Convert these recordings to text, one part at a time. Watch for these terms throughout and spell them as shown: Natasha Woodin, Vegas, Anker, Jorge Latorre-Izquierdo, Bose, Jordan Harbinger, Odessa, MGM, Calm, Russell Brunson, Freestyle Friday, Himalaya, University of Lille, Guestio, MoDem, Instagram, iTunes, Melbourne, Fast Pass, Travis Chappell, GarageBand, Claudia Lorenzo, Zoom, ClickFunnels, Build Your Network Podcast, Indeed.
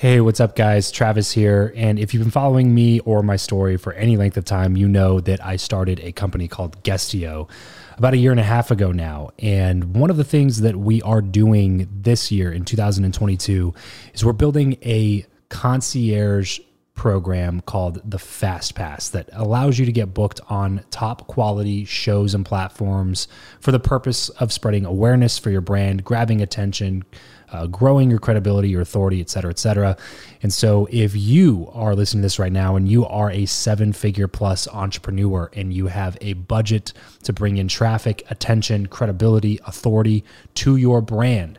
Hey, what's up guys? Travis here. And if you've been following me or my story for any length of time, you know that I started a company called Guestio about 1.5 years ago now. And one of the things that we are doing this year in 2022 is we're building a concierge program called the Fast Pass that allows you to get booked on top quality shows and platforms for the purpose of spreading awareness for your brand, grabbing attention, growing your credibility, your authority, et cetera, et cetera. And so if you are listening to this right now and you are a 7-figure plus entrepreneur and you have a budget to bring in traffic, attention, credibility, authority to your brand,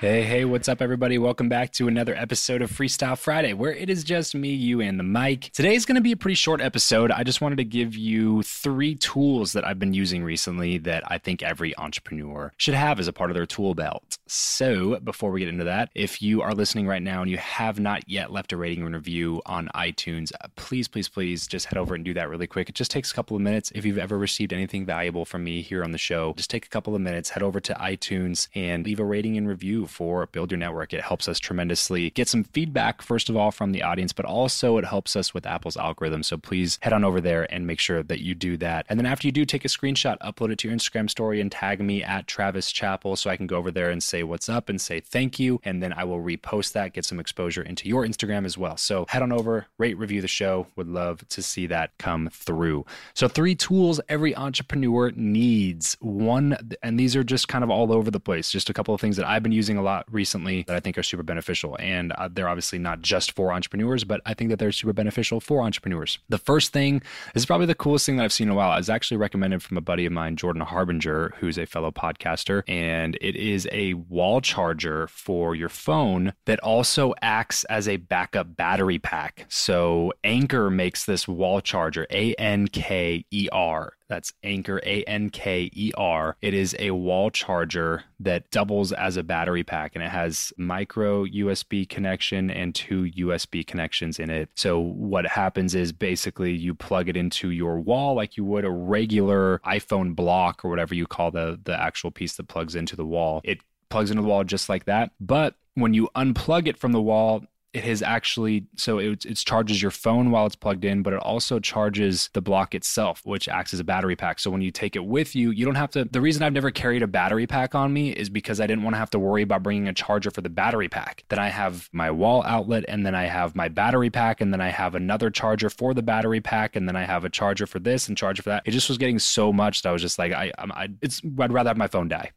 Hey, what's up, everybody? Welcome back to another episode of Freestyle Friday, where it is just me, you, and the mic. Today is going to be a pretty short episode. I just wanted to give you 3 tools that I've been using recently that I think every entrepreneur should have as a part of their tool belt. So before we get into that, if you are listening right now and you have not yet left a rating or review on iTunes, please just head over and do that really quick. It just takes a couple of minutes. If you've ever received anything valuable from me here on the show, just take a couple of minutes, head over to iTunes and leave a rating and review for Build Your Network. It helps us tremendously get some feedback, first of all, from the audience, but also it helps us with Apple's algorithm. So please head on over there and make sure that you do that. And then after you do, take a screenshot, upload it to your Instagram story and tag me at Travis Chappell so I can go over there and say what's up and say thank you. And then I will repost that, get some exposure into your Instagram as well. So head on over, rate, review the show. Would love to see that come through. So 3 tools every entrepreneur needs. One, and these are just kind of all over the place, just a couple of things that I've been using a lot recently that I think are super beneficial. And they're obviously not just for entrepreneurs, but I think that they're super beneficial for entrepreneurs. The first thing, this is probably the coolest thing that I've seen in a while, is actually recommended from a buddy of mine, Jordan Harbinger, who's a fellow podcaster. And it is a wall charger for your phone that also acts as a backup battery pack. So Anker makes this wall charger, Anker. That's Anker, Anker. It is a wall charger that doubles as a battery pack, and it has micro USB connection and 2 USB connections in it. So what happens is basically you plug it into your wall like you would a regular iPhone block or whatever you call the actual piece that plugs into the wall. It plugs into the wall just like that. But when you unplug it from the wall, it is actually, so it charges your phone while it's plugged in, but it also charges the block itself, which acts as a battery pack. So when you take it with you, you don't have to, the reason I've never carried a battery pack on me is because I didn't want to have to worry about bringing a charger for the battery pack. Then I have my wall outlet, and then I have my battery pack, and then I have another charger for the battery pack, and then I have a charger for this and charger for that. It just was getting so much that I was just like, I'd rather have my phone die.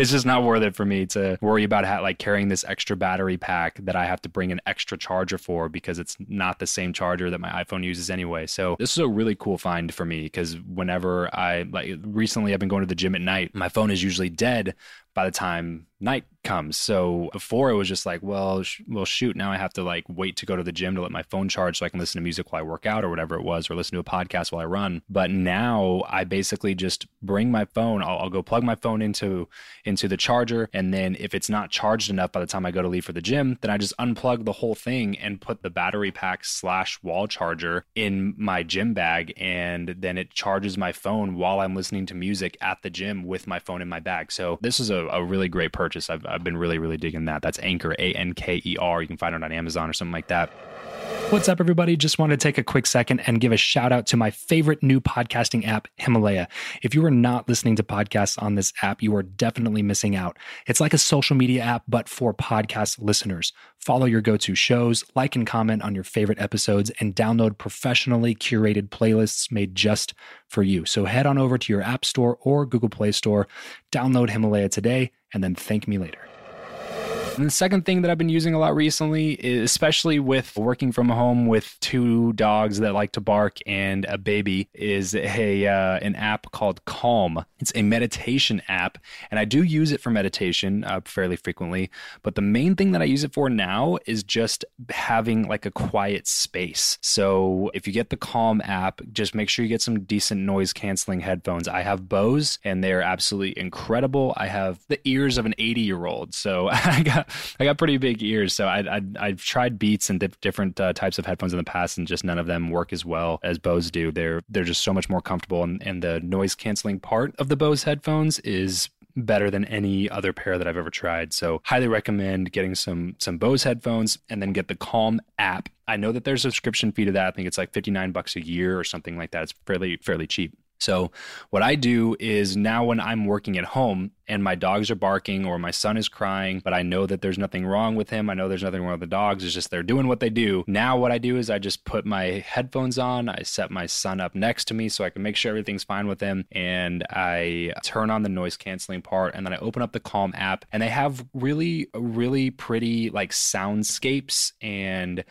It's just not worth it for me to worry about carrying this extra battery pack that I have to bring an extra charger for, because it's not the same charger that my iPhone uses anyway. So this is a really cool find for me, because whenever recently I've been going to the gym at night, my phone is usually dead, by the time night comes. So before it was just like, well, shoot, now I have to like wait to go to the gym to let my phone charge so I can listen to music while I work out or whatever it was, or listen to a podcast while I run. But now I basically just bring my phone. I'll go plug my phone into the charger. And then if it's not charged enough by the time I go to leave for the gym, then I just unplug the whole thing and put the battery pack / wall charger in my gym bag. And then it charges my phone while I'm listening to music at the gym with my phone in my bag. So this is a really great purchase. I've been really, really digging that. That's Anker, A-N-K-E-R. You can find it on Amazon or something like that. What's up, everybody? Just wanted to take a quick second and give a shout out to my favorite new podcasting app, Himalaya. If you are not listening to podcasts on this app, you are definitely missing out. It's like a social media app, but for podcast listeners. Follow your go-to shows, like and comment on your favorite episodes, and download professionally curated playlists made just for you. So head on over to your App Store or Google Play Store, download Himalaya today, and then thank me later. And the second thing that I've been using a lot recently, especially with working from home with two dogs that like to bark and a baby, is an app called Calm. It's a meditation app, and I do use it for meditation fairly frequently. But the main thing that I use it for now is just having like a quiet space. So if you get the Calm app, just make sure you get some decent noise canceling headphones. I have Bose, and they're absolutely incredible. I have the ears of an 80-year-old, so I got pretty big ears, so I've tried Beats and different types of headphones in the past, and just none of them work as well as Bose do. They're just so much more comfortable, and the noise canceling part of the Bose headphones is better than any other pair that I've ever tried. So highly recommend getting some Bose headphones, and then get the Calm app. I know that there's a subscription fee to that. I think it's like $59 a year or something like that. It's fairly cheap. So what I do is now when I'm working at home and my dogs are barking or my son is crying, but I know that there's nothing wrong with him. I know there's nothing wrong with the dogs. It's just they're doing what they do. Now what I do is I just put my headphones on. I set my son up next to me so I can make sure everything's fine with him. And I turn on the noise canceling part. And then I open up the Calm app. And they have really, really pretty like soundscapes and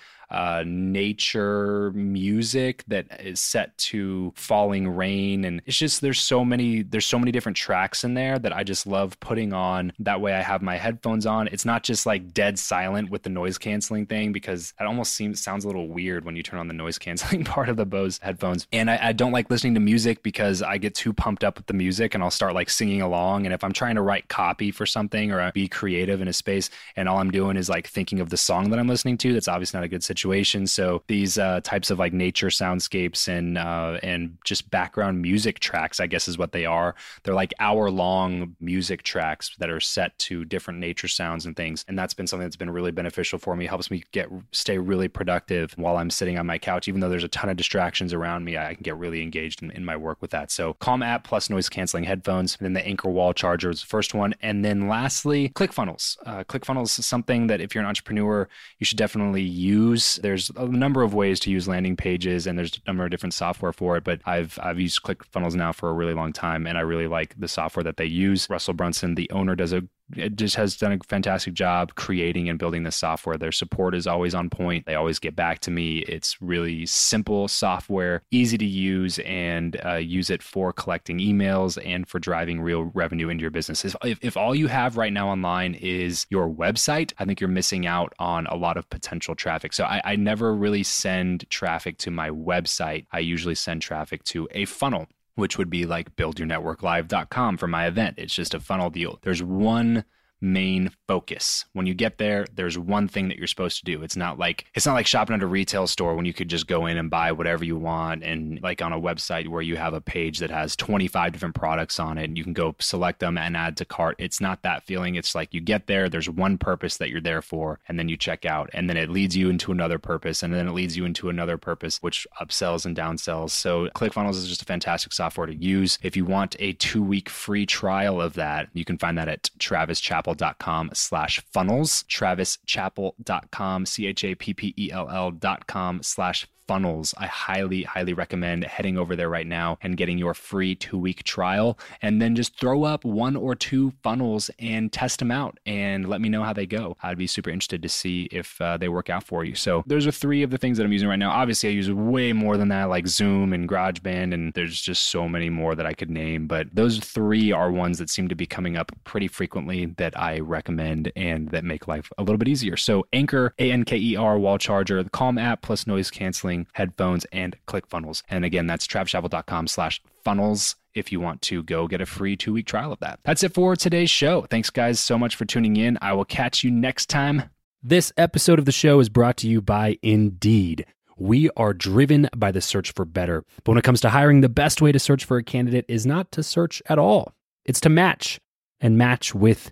nature music that is set to falling rain. And it's just, there's so many different tracks in there that I just love putting on. That way I have my headphones on. It's not just like dead silent with the noise canceling thing, because it almost sounds a little weird when you turn on the noise canceling part of the Bose headphones. And I don't like listening to music because I get too pumped up with the music and I'll start like singing along. And if I'm trying to write copy for something or be creative in a space and all I'm doing is like thinking of the song that I'm listening to, that's obviously not a good situation. So these types of like nature soundscapes and just background music tracks, I guess is what they are. They're like hour-long music tracks that are set to different nature sounds and things. And that's been something that's been really beneficial for me. It helps me stay really productive while I'm sitting on my couch. Even though there's a ton of distractions around me, I can get really engaged in my work with that. So Calm app plus noise canceling headphones, and then the Anker wall charger is the first one. And then lastly, ClickFunnels. ClickFunnels is something that if you're an entrepreneur, you should definitely use. There's a number of ways to use landing pages, and there's a number of different software for it, but I've used ClickFunnels now for a really long time, and I really like the software that they use. Russell Brunson, the owner, has done a fantastic job creating and building this software. Their support is always on point. They always get back to me. It's really simple software, easy to use, and use it for collecting emails and for driving real revenue into your business. If all you have right now online is your website, I think you're missing out on a lot of potential traffic. So I never really send traffic to my website. I usually send traffic to a funnel, which would be like buildyournetworklive.com for my event. It's just a funnel deal. There's one main focus. When you get there, there's one thing that you're supposed to do. It's not like shopping at a retail store when you could just go in and buy whatever you want. And like on a website where you have a page that has 25 different products on it and you can go select them and add to cart. It's not that feeling. It's like you get there, there's one purpose that you're there for, and then you check out, and then it leads you into another purpose, and then it leads you into another purpose, which upsells and downsells. So ClickFunnels is just a fantastic software to use. If you want a 2-week free trial of that, you can find that at travischappell.com/funnels, travischappell.com, ChappellCom/funnels. ClickFunnels, I highly, highly recommend heading over there right now and getting your free 2-week trial. And then just throw up 1 or 2 funnels and test them out and let me know how they go. I'd be super interested to see if they work out for you. So those are 3 of the things that I'm using right now. Obviously, I use way more than that, like Zoom and GarageBand, and there's just so many more that I could name. But those 3 are ones that seem to be coming up pretty frequently that I recommend and that make life a little bit easier. So Anker, Anker, wall charger, the Calm app, plus noise canceling headphones, and ClickFunnels. And again, that's travischappell.com/funnels. If you want to go get a free 2-week trial of that. That's it for today's show. Thanks guys so much for tuning in. I will catch you next time. This episode of the show is brought to you by Indeed. We are driven by the search for better. But when it comes to hiring, the best way to search for a candidate is not to search at all. It's to match, and match with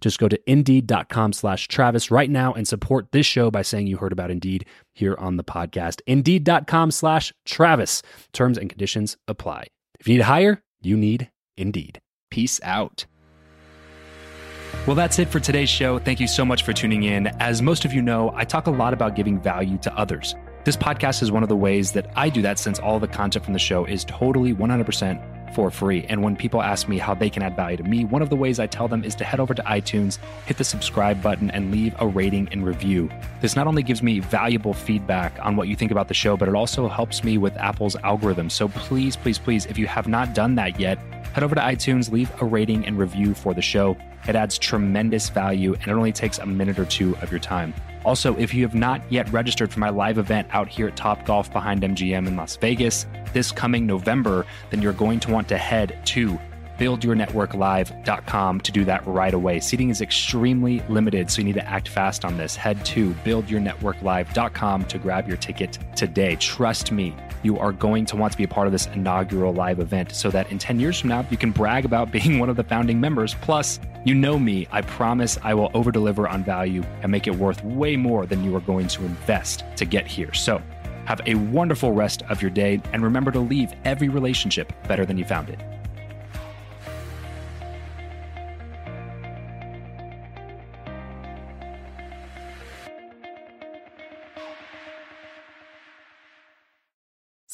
Just go to Indeed.com/Travis right now and support this show by saying you heard about Indeed here on the podcast. Indeed.com/Travis. Terms and conditions apply. If you need to hire, you need Indeed. Peace out. Well, that's it for today's show. Thank you so much for tuning in. As most of you know, I talk a lot about giving value to others. This podcast is one of the ways that I do that, since all the content from the show is totally 100% for free. And when people ask me how they can add value to me, one of the ways I tell them is to head over to iTunes, hit the subscribe button, and leave a rating and review. This not only gives me valuable feedback on what you think about the show, but it also helps me with Apple's algorithm. So please, please, please, if you have not done that yet, head over to iTunes, leave a rating and review for the show. It adds tremendous value, and it only takes a minute or two of your time. Also, if you have not yet registered for my live event out here at Top Golf behind MGM in Las Vegas this coming November, then you're going to want to head to buildyournetworklive.com to do that right away. Seating is extremely limited, so you need to act fast on this. Head to buildyournetworklive.com to grab your ticket today. Trust me, you are going to want to be a part of this inaugural live event so that in 10 years from now, you can brag about being one of the founding members. Plus, you know me, I promise I will over-deliver on value and make it worth way more than you are going to invest to get here. So have a wonderful rest of your day, and remember to leave every relationship better than you found it.